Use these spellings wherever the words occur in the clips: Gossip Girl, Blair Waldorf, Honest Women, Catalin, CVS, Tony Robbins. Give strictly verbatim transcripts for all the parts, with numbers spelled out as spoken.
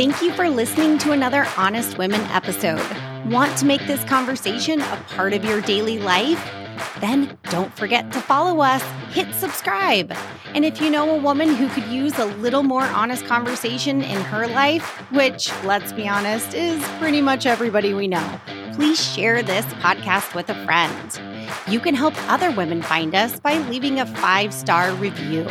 Thank you for listening to another Honest Women episode. Want to make this conversation a part of your daily life? Then don't forget to follow us, hit subscribe. And if you know a woman who could use a little more honest conversation in her life, which, let's be honest, is pretty much everybody we know, please share this podcast with a friend. You can help other women find us by leaving a five-star review.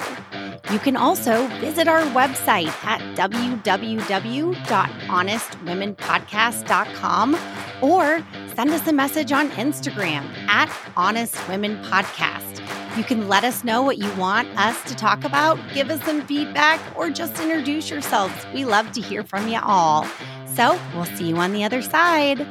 You can also visit our website at w w w dot honest women podcast dot com or send us a message on Instagram at Honest Women Podcast. You can let us know what you want us to talk about, give us some feedback, or just introduce yourselves. We love to hear from you all. So we'll see you on the other side.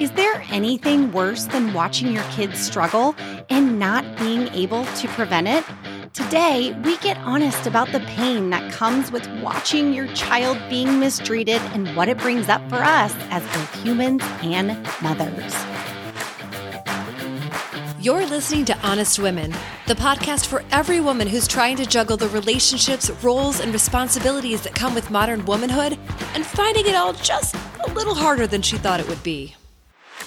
Is there anything worse than watching your kids struggle and not being able to prevent it? Today, we get honest about the pain that comes with watching your child being mistreated and what it brings up for us as both humans and mothers. You're listening to Honest Women, the podcast for every woman who's trying to juggle the relationships, roles, and responsibilities that come with modern womanhood and finding it all just a little harder than she thought it would be.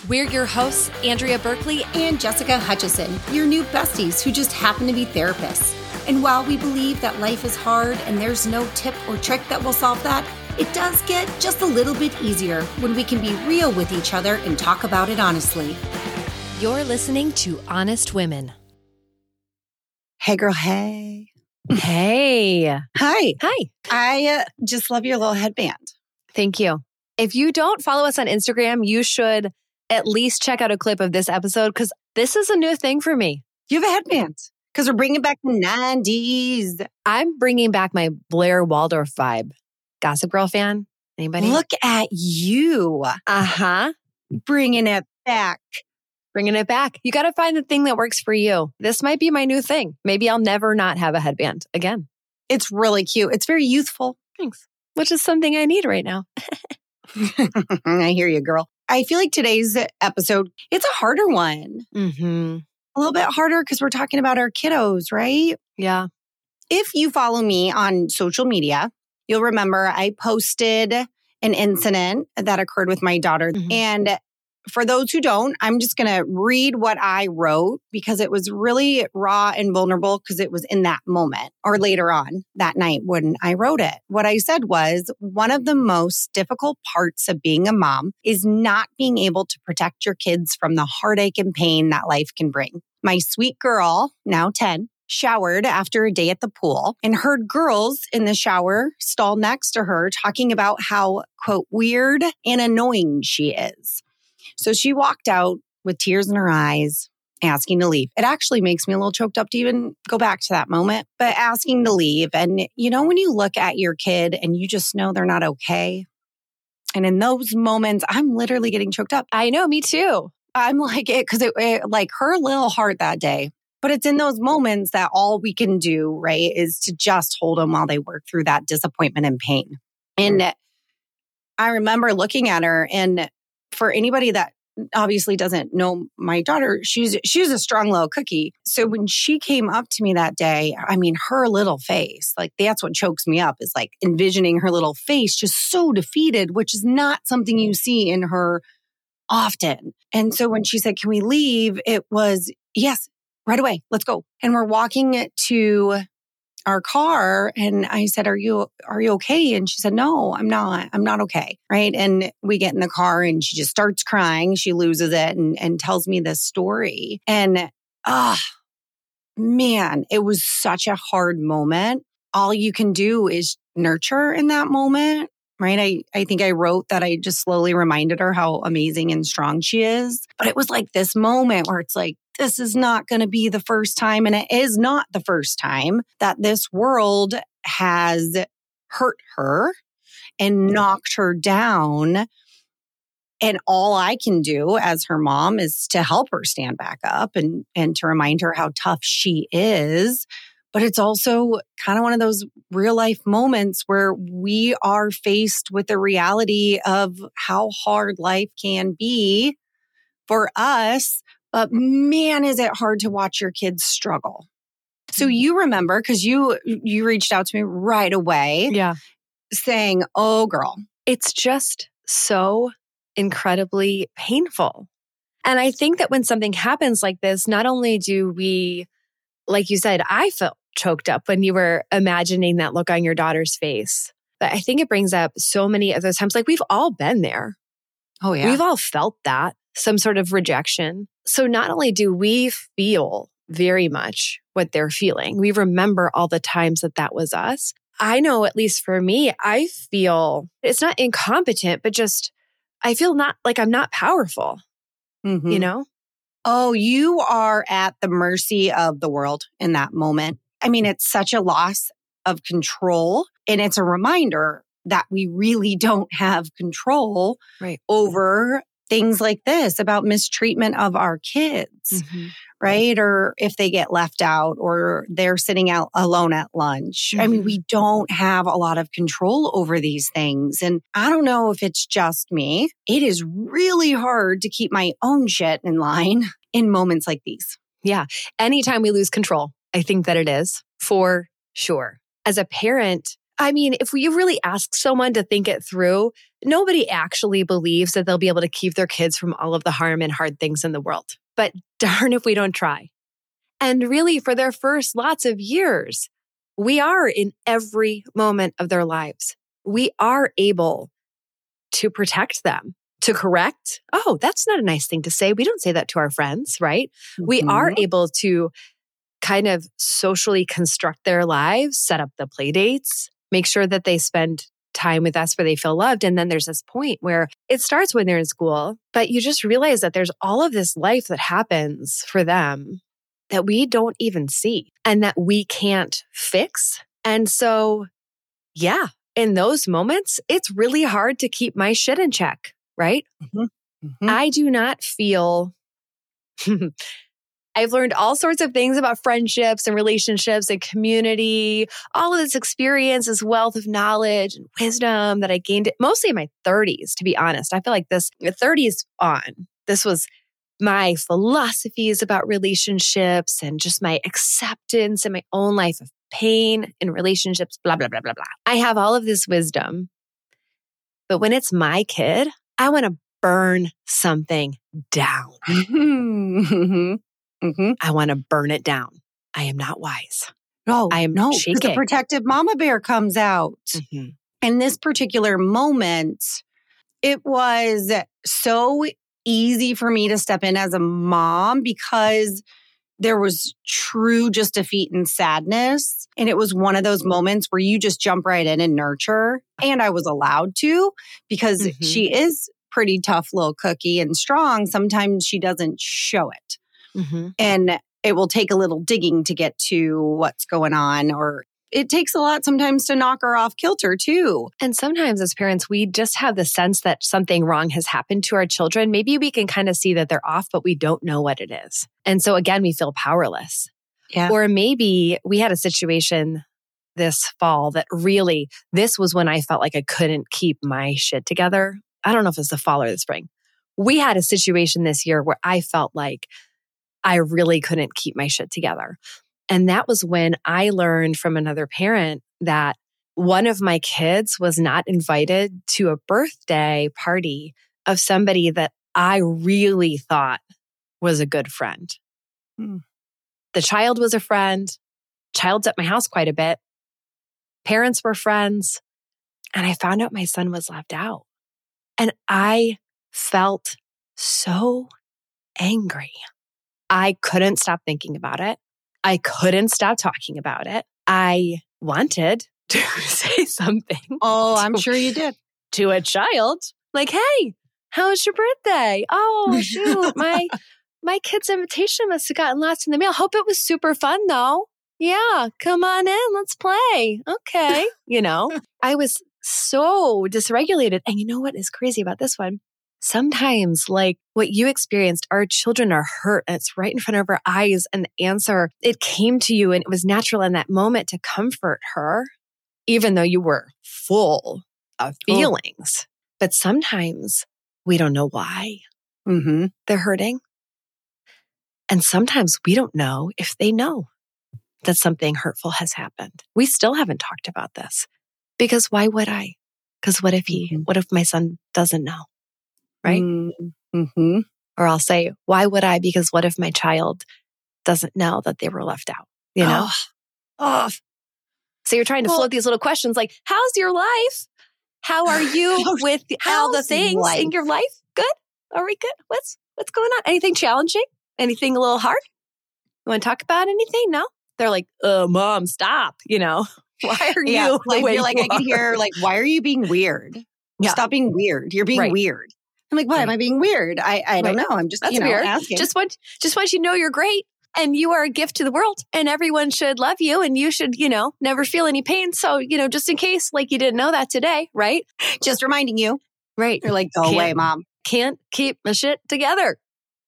We're your hosts, Andrea Berkeley and Jessica Hutchison, your new besties who just happen to be therapists. And while we believe that life is hard and there's no tip or trick that will solve that, it does get just a little bit easier when we can be real with each other and talk about it honestly. You're listening to Honest Women. Hey, girl, hey. Hey. Hi. Hi. I uh, just love your little headband. Thank you. If you don't follow us on Instagram, you should at least check out a clip of this episode because this is a new thing for me. You have a headband because we're bringing back the nineties. I'm bringing back my Blair Waldorf vibe. Gossip Girl fan? Anybody? Look at you. Uh-huh. Bringing it back. Bringing it back. You got to find the thing that works for you. This might be my new thing. Maybe I'll never not have a headband again. It's really cute. It's very youthful. Thanks. Which is something I need right now. I hear you, girl. I feel like today's episode, it's a harder one. Mm-hmm. A little bit harder because we're talking about our kiddos, right? Yeah. If you follow me on social media, you'll remember I posted an incident that occurred with my daughter. Mm-hmm. And for those who don't, I'm just going to read what I wrote because it was really raw and vulnerable because it was in that moment or later on that night when I wrote it. What I said was, one of the most difficult parts of being a mom is not being able to protect your kids from the heartache and pain that life can bring. My sweet girl, now ten, showered after a day at the pool and heard girls in the shower stall next to her talking about how, quote, weird and annoying she is. So she walked out with tears in her eyes, asking to leave. It actually makes me a little choked up to even go back to that moment, but asking to leave. And you know, when you look at your kid and you just know they're not okay. And in those moments, I'm literally getting choked up. I know, me too. I'm like it, because it, it like her little heart that day. But it's in those moments that all we can do, right, is to just hold them while they work through that disappointment and pain. And I remember looking at her and for anybody that obviously doesn't know my daughter, she's she's a strong little cookie. So when she came up to me that day, I mean, her little face, like that's what chokes me up, is like envisioning her little face just so defeated, which is not something you see in her often. And so when she said, "Can we leave?" It was, "Yes, right away. Let's go." And we're walking to our car and I said, are you, are you okay? And she said, no, I'm not. I'm not okay. Right. And we get in the car and she just starts crying. She loses it and, and tells me this story. And, ah, oh, man, it was such a hard moment. All you can do is nurture in that moment. Right. I, I think I wrote that I just slowly reminded her how amazing and strong she is. But it was like this moment where it's like, this is not going to be the first time, and it is not the first time that this world has hurt her and knocked her down. And all I can do as her mom is to help her stand back up and, and to remind her how tough she is. But it's also kind of one of those real life moments where we are faced with the reality of how hard life can be for us. But man, is it hard to watch your kids struggle. So you remember, because you you reached out to me right away. Yeah. saying, oh, girl. It's just so incredibly painful. And I think that when something happens like this, not only do we, like you said, I felt choked up when you were imagining that look on your daughter's face. But I think it brings up so many of those times, like we've all been there. Oh, yeah. We've all felt that, some sort of rejection. So not only do we feel very much what they're feeling, we remember all the times that that was us. I know, at least for me, I feel it's not incompetent, but just I feel not like I'm not powerful, mm-hmm. you know? Oh, you are at the mercy of the world in that moment. I mean, it's such a loss of control. And it's a reminder that we really don't have control right. over things like this, about mistreatment of our kids, mm-hmm. right? Or if they get left out or they're sitting out alone at lunch. Mm-hmm. I mean, we don't have a lot of control over these things. And I don't know if it's just me. It is really hard to keep my own shit in line in moments like these. Yeah. Anytime we lose control, I think that it is for sure. As a parent, I mean, if you really ask someone to think it through, nobody actually believes that they'll be able to keep their kids from all of the harm and hard things in the world. But darn if we don't try. And really, for their first lots of years, we are in every moment of their lives. We are able to protect them, to correct. Oh, that's not a nice thing to say. We don't say that to our friends, right? Mm-hmm. We are able to kind of socially construct their lives, set up the play dates, make sure that they spend time with us where they feel loved. And then there's this point where it starts when they're in school, but you just realize that there's all of this life that happens for them that we don't even see and that we can't fix. And so, yeah, in those moments, it's really hard to keep my shit in check, right? Mm-hmm. Mm-hmm. I do not feel... I've learned all sorts of things about friendships and relationships and community. All of this experience, this wealth of knowledge and wisdom that I gained mostly in my thirties, to be honest. I feel like this thirties on, this was my philosophies about relationships and just my acceptance in my own life of pain and relationships, blah, blah, blah, blah, blah. I have all of this wisdom. But when it's my kid, I want to burn something down. Mm-hmm. I want to burn it down. I am not wise. No, I am no. Shaking. The protective mama bear comes out. Mm-hmm. In this particular moment, it was so easy for me to step in as a mom because there was true just defeat and sadness. And it was one of those moments where you just jump right in and nurture. And I was allowed to because mm-hmm. she is pretty tough little cookie and strong. Sometimes she doesn't show it. Mm-hmm. And it will take a little digging to get to what's going on, or it takes a lot sometimes to knock her off kilter too. And sometimes as parents, we just have the sense that something wrong has happened to our children. Maybe we can kind of see that they're off, but we don't know what it is. And so again, we feel powerless. Yeah. Or maybe we had a situation this fall that really, this was when I felt like I couldn't keep my shit together. I don't know if it's the fall or the spring. We had a situation this year where I felt like I really couldn't keep my shit together. And that was when I learned from another parent that one of my kids was not invited to a birthday party of somebody that I really thought was a good friend. Hmm. The child was a friend. Child's at my house quite a bit. Parents were friends. And I found out my son was left out. And I felt so angry. I couldn't stop thinking about it. I couldn't stop talking about it. I wanted to say something. Oh, I'm to, sure you did. To a child. Like, hey, how was your birthday? Oh, shoot. my my kid's invitation must have gotten lost in the mail. Hope it was super fun, though. Yeah, come on in. Let's play. Okay. You know, I was so dysregulated. And you know what is crazy about this one? Sometimes, like what you experienced, our children are hurt and it's right in front of our eyes. And the answer, it came to you and it was natural in that moment to comfort her, even though you were full of feelings. Oh. But sometimes we don't know why mm-hmm. they're hurting. And sometimes we don't know if they know that something hurtful has happened. We still haven't talked about this. Because why would I? Because what if he, mm-hmm. what if my son doesn't know? Right? Mm-hmm. Or I'll say, why would I? Because what if my child doesn't know that they were left out? You know? Oh. Oh. So you're trying to well, float these little questions like, how's your life? How are you with all the things life? in your life? Good? Are we good? What's what's going on? Anything challenging? Anything a little hard? You want to talk about anything? No? They're like, uh, mom, stop. You know, why are yeah, you? I feel like I can hear like, why are you being weird? Yeah. Stop being weird. You're being right. weird. I'm like, why right. am I being weird? I, I don't right. know. I'm just, That's you know, weird. asking. Just want, just want you to know you're great. And you are a gift to the world and everyone should love you and you should, you know, never feel any pain. So, you know, just in case, like you didn't know that today, right? Just reminding you. Right. You're like, go can't, away, mom. Can't keep my shit together.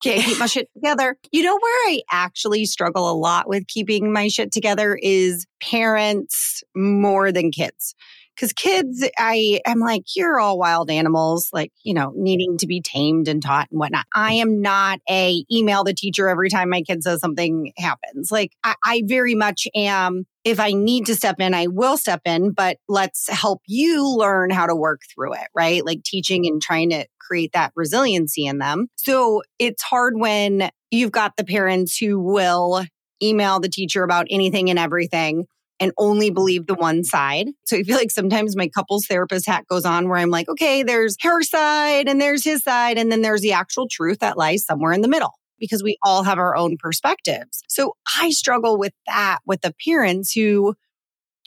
Can't keep my shit together. You know where I actually struggle a lot with keeping my shit together is parents more than kids. Because kids, I am like, you're all wild animals, like, you know, needing to be tamed and taught and whatnot. I am not a email the teacher every time my kid says something happens. Like, I, I very much am, if I need to step in, I will step in, but let's help you learn how to work through it, right? Like teaching and trying to create that resiliency in them. So it's hard when you've got the parents who will email the teacher about anything and everything and only believe the one side. So I feel like sometimes my couples therapist hat goes on where I'm like, okay, there's her side and there's his side. And then there's the actual truth that lies somewhere in the middle because we all have our own perspectives. So I struggle with that with the parents who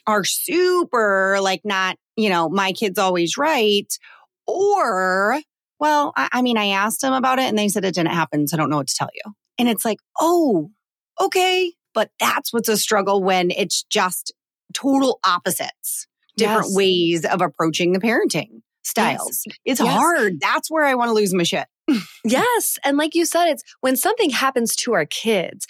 are super like not, you know, my kid's always right. Or, well, I, I mean, I asked them about it and they said it didn't happen. So I don't know what to tell you. And it's like, oh, okay. But that's what's a struggle when it's just total opposites, different yes. ways of approaching the parenting styles. Yes. It's yes. hard. That's where I want to lose my shit. Yes. And like you said, it's when something happens to our kids,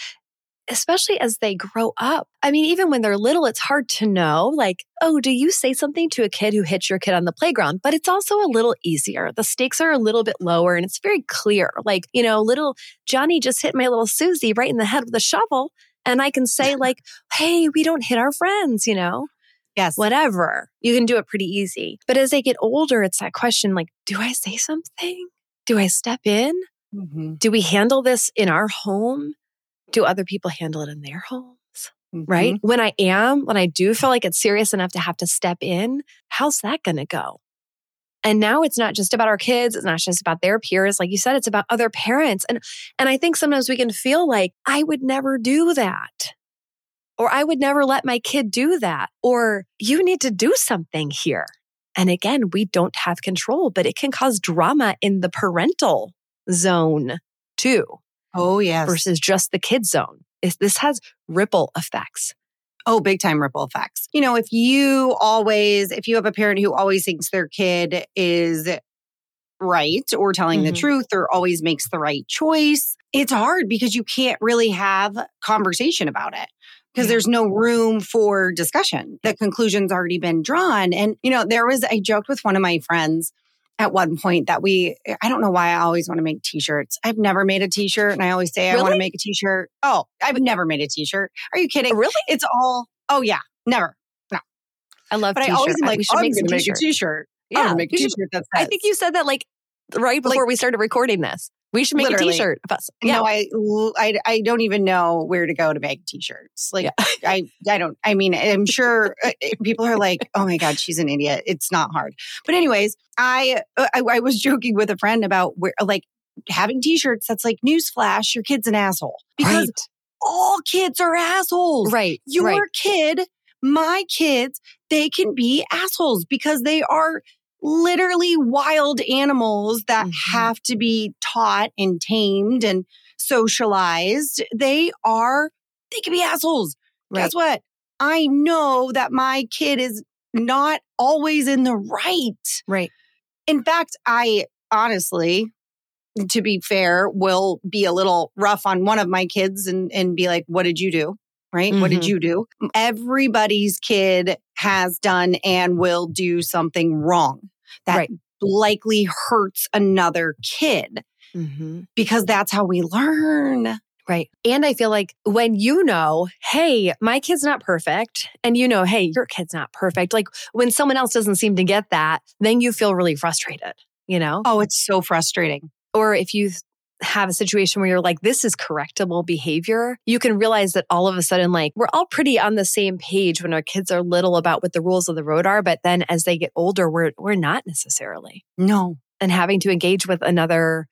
especially as they grow up. I mean, even when they're little, it's hard to know, like, oh, do you say something to a kid who hits your kid on the playground? But it's also a little easier. The stakes are a little bit lower and it's very clear. Like, you know, little Johnny just hit my little Susie right in the head with a shovel. And I can say like, hey, we don't hit our friends, you know? Yes. Whatever. You can do it pretty easy. But as they get older, it's that question like, do I say something? Do I step in? Mm-hmm. Do we handle this in our home? Do other people handle it in their homes? Mm-hmm. Right? When I am, when I do feel like it's serious enough to have to step in, how's that going to go? And now it's not just about our kids. It's not just about their peers. Like you said, it's about other parents. And and I think sometimes we can feel like, I would never do that. Or I would never let my kid do that. Or you need to do something here. And again, we don't have control, but it can cause drama in the parental zone too. Oh, yes. Versus just the kid zone. It's, this has ripple effects. Oh, big time ripple effects. You know, if you always, if you have a parent who always thinks their kid is right or telling mm-hmm. the truth or always makes the right choice, it's hard because you can't really have conversation about it because yeah. there's no room for discussion. The conclusion's already been drawn. And, you know, there was, I joked with one of my friends at one point that we, I don't know why I always want to make t-shirts. I've never made a t-shirt and I always say, really? I want to make a t-shirt. Oh, I've never made a t-shirt. Are you kidding? Really? It's all, oh yeah, never. No. I love but t-shirts. But I always am like, oh, I'm going to make a t-shirt. Yeah, I'm going to make a t-shirt that says. I think you said that like right before like, we started recording this. We should make literally. a t-shirt. About, yeah. No, I, I, I don't even know where to go to make t-shirts. Like, yeah. I, I don't, I mean, I'm sure people are like, oh my God, she's an idiot. It's not hard. But anyways, I, I, I was joking with a friend about where, like having t-shirts that's like, newsflash, your kid's an asshole. Because right. all kids are assholes. Right. Your right. kid, my kids, they can be assholes because they are literally wild animals that mm-hmm. have to be taught and tamed and socialized. They are, they can be assholes. Right. Guess what? I know that my kid is not always in the right. Right. In fact, I honestly, to be fair, will be a little rough on one of my kids and, and be like, what did you do? Right? Mm-hmm. What did you do? Everybody's kid has done and will do something wrong that right. likely hurts another kid mm-hmm. because that's how we learn. Right. And I feel like when you know, hey, my kid's not perfect, and you know, hey, your kid's not perfect, like when someone else doesn't seem to get that, then you feel really frustrated, you know? Oh, it's so frustrating. Or if you have a situation where you're like, this is correctable behavior, you can realize that all of a sudden, like, we're all pretty on the same page when our kids are little about what the rules of the road are. But then as they get older, we're we're not necessarily. No. And having to engage with another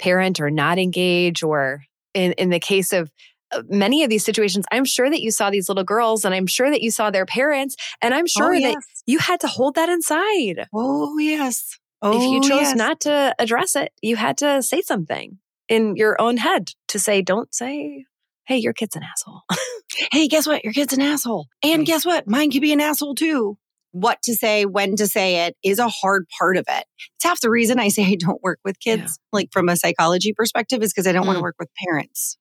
parent or not engage, or in, in the case of many of these situations, I'm sure that you saw these little girls, and I'm sure that you saw their parents, and I'm sure oh, yes. that you had to hold that inside. Oh, yes. Oh, if you chose yes. not to address it, you had to say something in your own head to say, don't say, hey, your kid's an asshole. Hey, guess what? Your kid's an asshole. And right. guess what? Mine could be an asshole too. What to say, when to say it is a hard part of it. It's half the reason I say I don't work with kids, yeah. like from a psychology perspective, is because I don't mm. want to work with parents.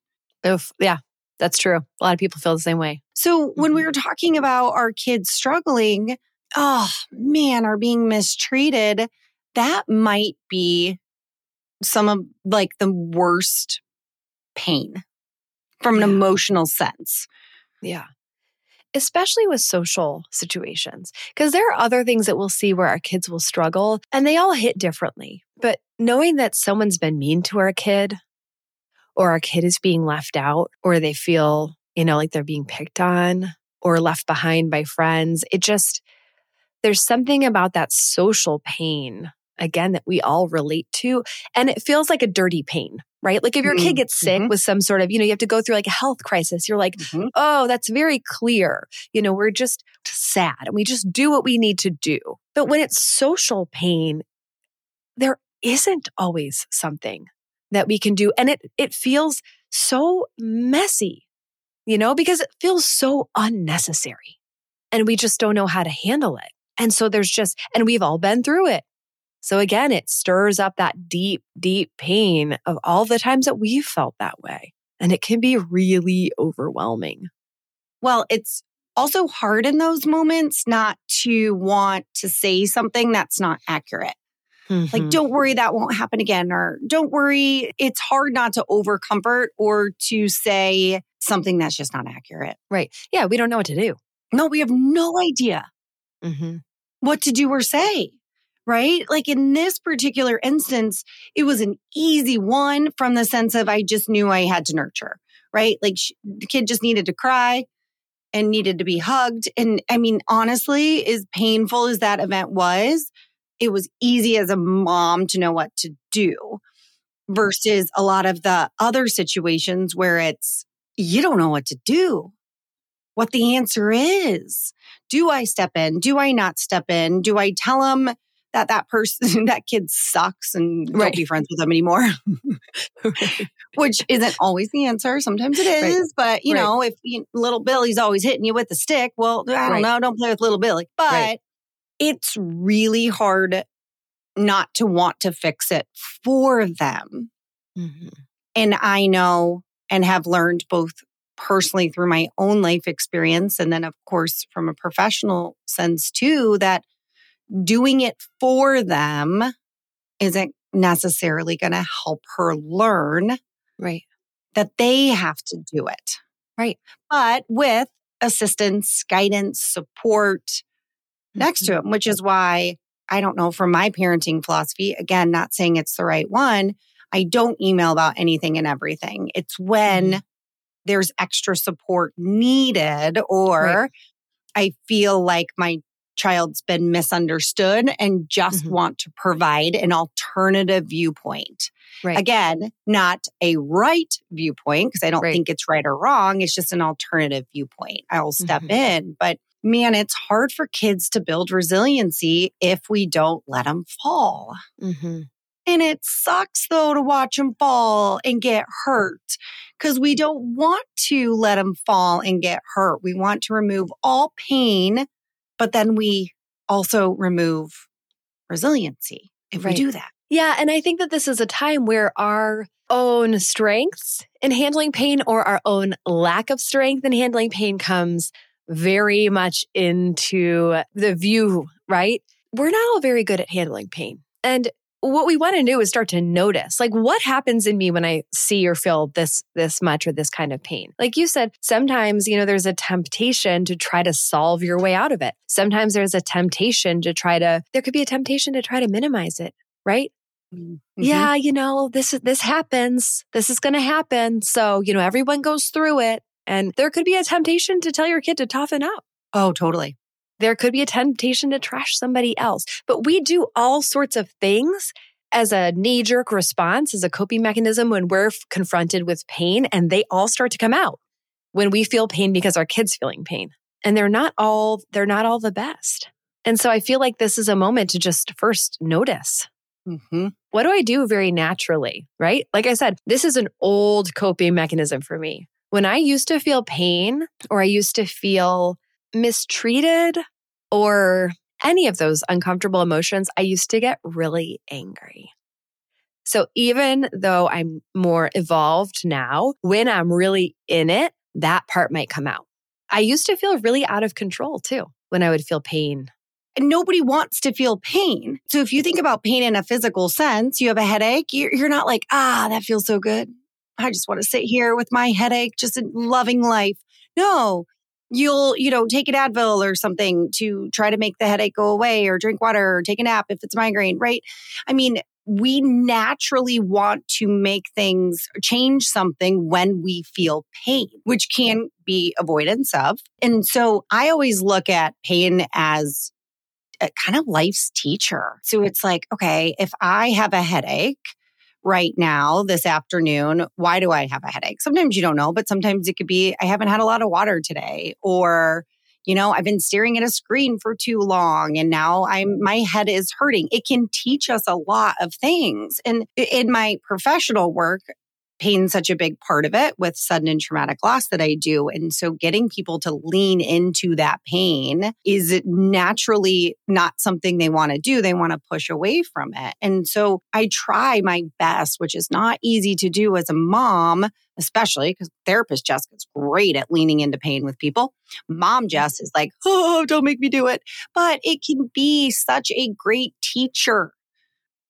Oof. Yeah, that's true. A lot of people feel the same way. So mm-hmm. when we were talking about our kids struggling, oh man, are being mistreated, that might be some of like the worst pain from an yeah. emotional sense. Yeah. Especially with social situations, because there are other things that we'll see where our kids will struggle, and they all hit differently. But knowing that someone's been mean to our kid, or our kid is being left out, or they feel, you know, like they're being picked on or left behind by friends, it just, there's something about that social pain, again, that we all relate to. And it feels like a dirty pain, right? Like if your mm-hmm. kid gets sick mm-hmm. with some sort of, you know, you have to go through like a health crisis. You're like, mm-hmm. oh, that's very clear. You know, we're just sad and we just do what we need to do. But when it's social pain, there isn't always something that we can do. And it it feels so messy, you know, because it feels so unnecessary and we just don't know how to handle it. And so there's just, and we've all been through it. So again, it stirs up that deep, deep pain of all the times that we've felt that way. And it can be really overwhelming. Well, it's also hard in those moments not to want to say something that's not accurate. Mm-hmm. Like, don't worry, that won't happen again. Or don't worry, it's hard not to overcomfort or to say something that's just not accurate. Right. Yeah, we don't know what to do. No, we have no idea mm-hmm. what to do or say. Right? Like in this particular instance, it was an easy one from the sense of I just knew I had to nurture, right? Like she, the kid just needed to cry and needed to be hugged. And I mean, honestly, as painful as that event was, it was easy as a mom to know what to do versus a lot of the other situations where it's, you don't know what to do, what the answer is. Do I step in? Do I not step in? Do I tell them that that person, that kid sucks and right. don't be friends with them anymore, right. which isn't always the answer. Sometimes it is, right. but you right. know, if you, little Billy's always hitting you with a stick, well, I don't right. know, don't play with little Billy. But right. it's really hard not to want to fix it for them. Mm-hmm. And I know and have learned both personally through my own life experience and then of course from a professional sense too, that doing it for them isn't necessarily going to help her learn right. that they have to do it. Right. But with assistance, guidance, support mm-hmm. next to them, which is why I don't know from my parenting philosophy, again, not saying it's the right one, I don't email about anything and everything. It's when mm-hmm. there's extra support needed or right. I feel like my child's been misunderstood and just mm-hmm. want to provide an alternative viewpoint. Right. Again, not a right viewpoint because I don't right. think it's right or wrong. It's just an alternative viewpoint. I'll step mm-hmm. in. But man, it's hard for kids to build resiliency if we don't let them fall. Mm-hmm. And it sucks though to watch them fall and get hurt because we don't want to let them fall and get hurt. We want to remove all pain. But then we also remove resiliency if right. we do that. Yeah. And I think that this is a time where our own strengths in handling pain or our own lack of strength in handling pain comes very much into the view, right? We're not all very good at handling pain. And what we want to do is start to notice, like, what happens in me when I see or feel this, this much or this kind of pain? Like you said, sometimes, you know, there's a temptation to try to solve your way out of it. Sometimes there's a temptation to try to, there could be a temptation to try to minimize it, right? Mm-hmm. Yeah, you know, this, this happens. This is going to happen. So, you know, everyone goes through it. And there could be a temptation to tell your kid to toughen up. Oh, totally. There could be a temptation to trash somebody else. But we do all sorts of things as a knee-jerk response, as a coping mechanism when we're f- confronted with pain, and they all start to come out when we feel pain because our kid's feeling pain. And they're not all they're not all the best. And so I feel like this is a moment to just first notice. Mm-hmm. What do I do very naturally, right? Like I said, this is an old coping mechanism for me. When I used to feel pain, or I used to feel mistreated, or any of those uncomfortable emotions, I used to get really angry. So even though I'm more evolved now, when I'm really in it, that part might come out. I used to feel really out of control too when I would feel pain. And nobody wants to feel pain. So if you think about pain in a physical sense, you have a headache, you're not like, ah, that feels so good. I just want to sit here with my headache, just loving life. No, you'll, you know, take an Advil or something to try to make the headache go away, or drink water, or take a nap if it's a migraine, right? I mean, we naturally want to make things, change something when we feel pain, which can be avoidance of. And so I always look at pain as a kind of life's teacher. So it's like, okay, if I have a headache right now, this afternoon, why do I have a headache? Sometimes you don't know, but sometimes it could be, I haven't had a lot of water today, or, you know, I've been staring at a screen for too long and now I'm, my head is hurting. It can teach us a lot of things. And in my professional work, pain's such a big part of it with sudden and traumatic loss that I do. And so getting people to lean into that pain is naturally not something they want to do. They want to push away from it. And so I try my best, which is not easy to do as a mom, especially because therapist Jessica's great at leaning into pain with people. Mom Jess is like, oh, don't make me do it. But it can be such a great teacher.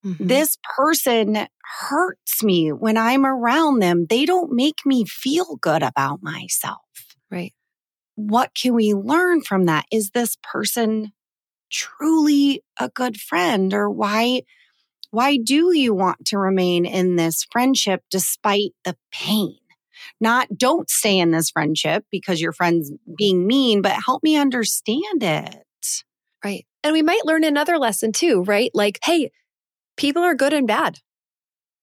Mm-hmm. This person hurts me when I'm around them. They don't make me feel good about myself. Right. What can we learn from that? Is this person truly a good friend? Or why, why do you want to remain in this friendship despite the pain? Not don't stay in this friendship because your friend's being mean, but help me understand it. Right. And we might learn another lesson too, right? Like, hey, people are good and bad.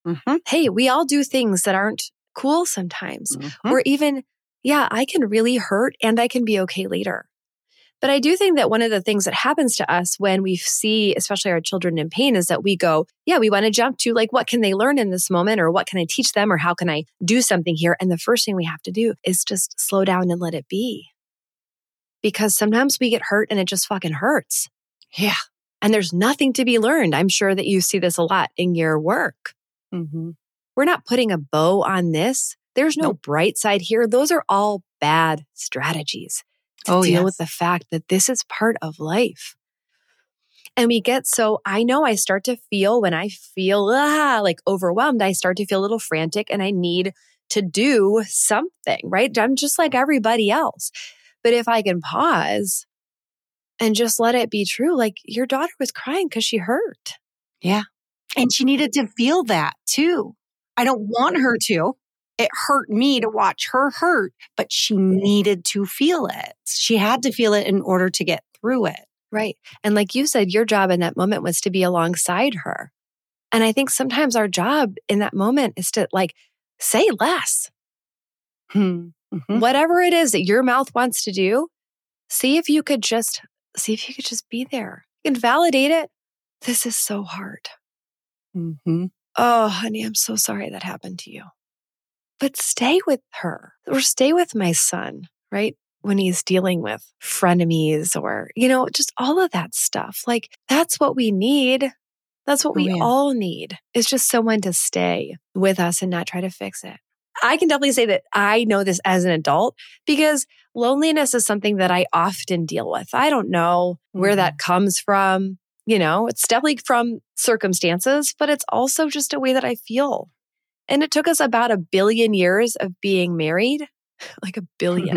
Mm-hmm. Hey, we all do things that aren't cool sometimes. Mm-hmm. Or even, yeah, I can really hurt and I can be okay later. But I do think that one of the things that happens to us when we see, especially our children in pain, is that we go, yeah, we want to jump to like, what can they learn in this moment? Or what can I teach them? Or how can I do something here? And the first thing we have to do is just slow down and let it be. Because sometimes we get hurt and it just fucking hurts. Yeah. And there's nothing to be learned. I'm sure that you see this a lot in your work. Mm-hmm. We're not putting a bow on this. There's no nope. bright side here. Those are all bad strategies to oh, deal yes. with the fact that this is part of life. And we get so, I know I start to feel when I feel ah, like overwhelmed, I start to feel a little frantic and I need to do something, right? I'm just like everybody else. But if I can pause and just let it be true. Like your daughter was crying because she hurt. Yeah. And she needed to feel that too. I don't want her to. It hurt me to watch her hurt, but she needed to feel it. She had to feel it in order to get through it. Right. And like you said, your job in that moment was to be alongside her. And I think sometimes our job in that moment is to like say less. Mm-hmm. Whatever it is that your mouth wants to do, see if you could just See if you could just be there and validate it. This is so hard. Mm-hmm. Oh, honey, I'm so sorry that happened to you. But stay with her or stay with my son, right? When he's dealing with frenemies or, you know, just all of that stuff. Like that's what we need. That's what oh, we yeah. all need is just someone to stay with us and not try to fix it. I can definitely say that I know this as an adult because loneliness is something that I often deal with. I don't know where that comes from. You know, it's definitely from circumstances, but it's also just a way that I feel. And it took us about a billion years of being married, like a billion.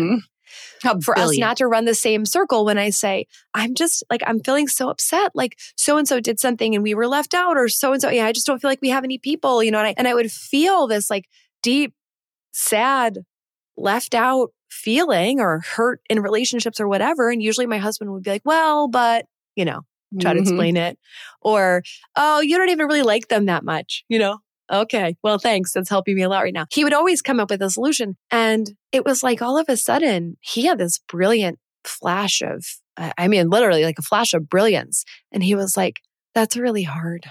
Mm-hmm. A for billion. Us not to run the same circle when I say, I'm just like, I'm feeling so upset. Like so-and-so did something and we were left out, or so-and-so, yeah, I just don't feel like we have any people, you know, and I, and I would feel this like deep, sad, left out feeling or hurt in relationships or whatever. And usually my husband would be like, well, but, you know, try mm-hmm. to explain it. Or, oh, you don't even really like them that much, you know? Okay, well, thanks. That's helping me a lot right now. He would always come up with a solution. And it was like all of a sudden, he had this brilliant flash of, I mean, literally like a flash of brilliance. And he was like, that's really hard.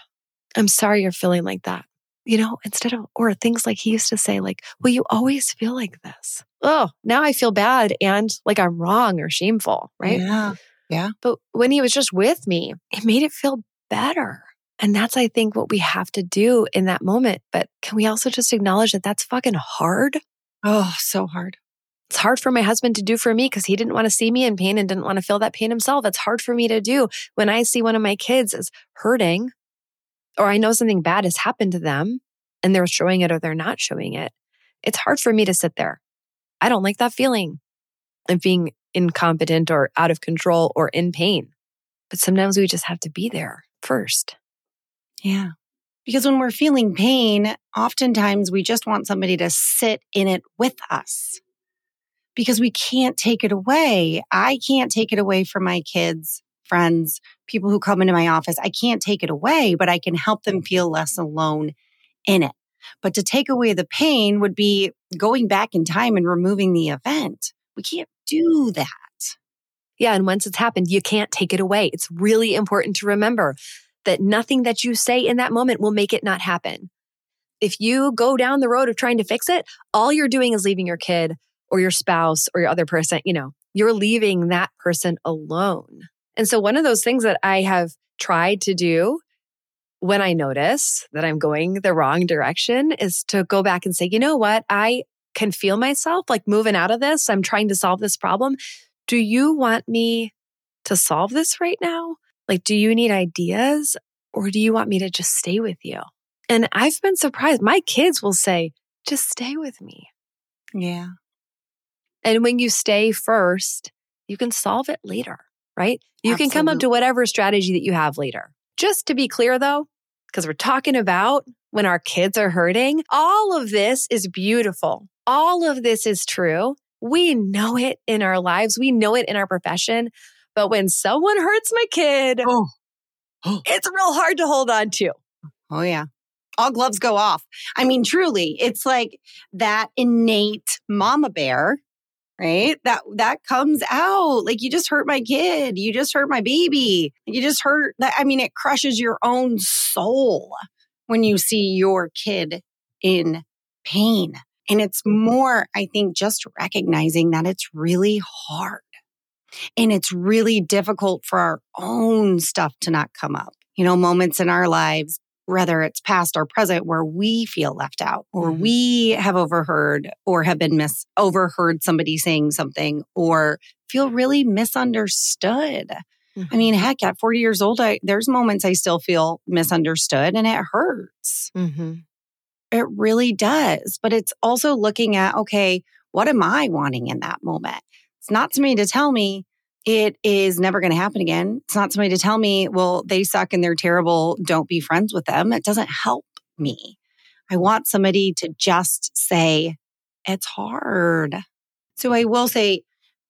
I'm sorry you're feeling like that. You know, instead of, or things like he used to say, like, well, you always feel like this. Oh, now I feel bad and like I'm wrong or shameful, right? Yeah. Yeah. But when he was just with me, it made it feel better. And that's, I think, what we have to do in that moment. But can we also just acknowledge that that's fucking hard? Oh, so hard. It's hard for my husband to do for me because he didn't want to see me in pain and didn't want to feel that pain himself. It's hard for me to do when I see one of my kids is hurting or I know something bad has happened to them and they're showing it or they're not showing it. It's hard for me to sit there. I don't like that feeling of being incompetent or out of control or in pain. But sometimes we just have to be there first. Yeah. Because when we're feeling pain, oftentimes we just want somebody to sit in it with us because we can't take it away. I can't take it away from my kids, friends, people who come into my office. I can't take it away, but I can help them feel less alone in it. But to take away the pain would be going back in time and removing the event. We can't do that. Yeah. And once it's happened, you can't take it away. It's really important to remember that nothing that you say in that moment will make it not happen. If you go down the road of trying to fix it, all you're doing is leaving your kid or your spouse or your other person, you know, you're leaving that person alone. And so one of those things that I have tried to do when I notice that I'm going the wrong direction is to go back and say, you know what? I can feel myself like moving out of this. I'm trying to solve this problem. Do you want me to solve this right now? Like, do you need ideas or do you want me to just stay with you? And I've been surprised. My kids will say, just stay with me. Yeah. And when you stay first, you can solve it later, right? You Absolutely. Can come up to whatever strategy that you have later. Just to be clear though, because we're talking about when our kids are hurting, all of this is beautiful. All of this is true. We know it in our lives. We know it in our profession. But when someone hurts my kid, oh. Oh. It's real hard to hold on to. Oh, yeah. All gloves go off. I mean, truly, it's like that innate mama bear, right? That that comes out. Like, you just hurt my kid. You just hurt my baby. You just hurt. That. I mean, it crushes your own soul when you see your kid in pain. And it's more, I think, just recognizing that it's really hard. And it's really difficult for our own stuff to not come up. You know, moments in our lives, whether it's past or present, where we feel left out, or we have overheard or have been mis- overheard somebody saying something, or feel really misunderstood. Mm-hmm. I mean, heck, at forty years old, I, there's moments I still feel misunderstood and it hurts. Mm-hmm. It really does. But it's also looking at, okay, what am I wanting in that moment? It's not somebody to tell me it is never going to happen again. It's not somebody to tell me, well, they suck and they're terrible. Don't be friends with them. It doesn't help me. I want somebody to just say, it's hard. So I will say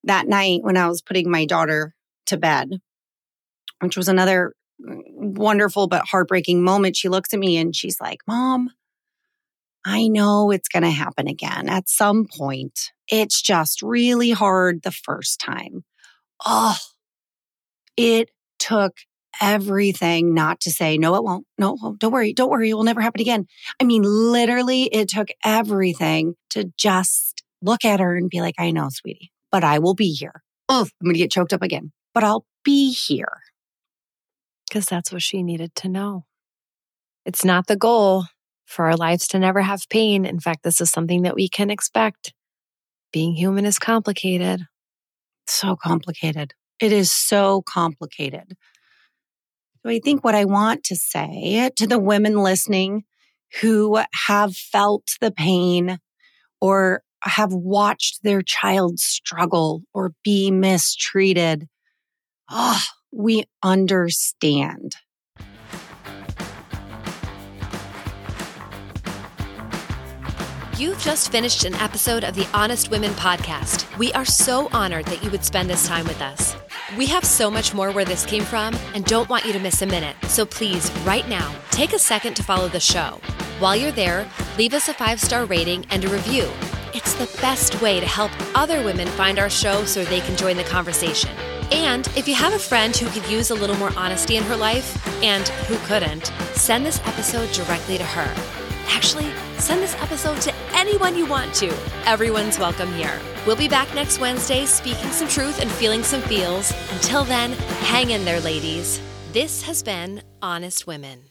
that night when I was putting my daughter to bed, which was another wonderful but heartbreaking moment, she looks at me and she's like, Mom, I know it's going to happen again at some point. It's just really hard the first time. Oh, it took everything not to say, no, it won't. No, it won't. Don't worry. Don't worry. It will never happen again. I mean, literally, it took everything to just look at her and be like, I know, sweetie, but I will be here. Oh, I'm going to get choked up again, but I'll be here. Because that's what she needed to know. It's not the goal for our lives to never have pain. In fact, this is something that we can expect. Being human is complicated. So complicated. It is so complicated. So I think what I want to say to the women listening who have felt the pain or have watched their child struggle or be mistreated, oh, we understand. You've just finished an episode of the Honest Women podcast. We are so honored that you would spend this time with us. We have so much more where this came from and don't want you to miss a minute. So please, right now, take a second to follow the show. While you're there, leave us a five-star rating and a review. It's the best way to help other women find our show so they can join the conversation. And if you have a friend who could use a little more honesty in her life and who couldn't, send this episode directly to her. Actually, send this episode to anyone you want to. Everyone's welcome here. We'll be back next Wednesday speaking some truth and feeling some feels. Until then, hang in there, ladies. This has been Honest Women.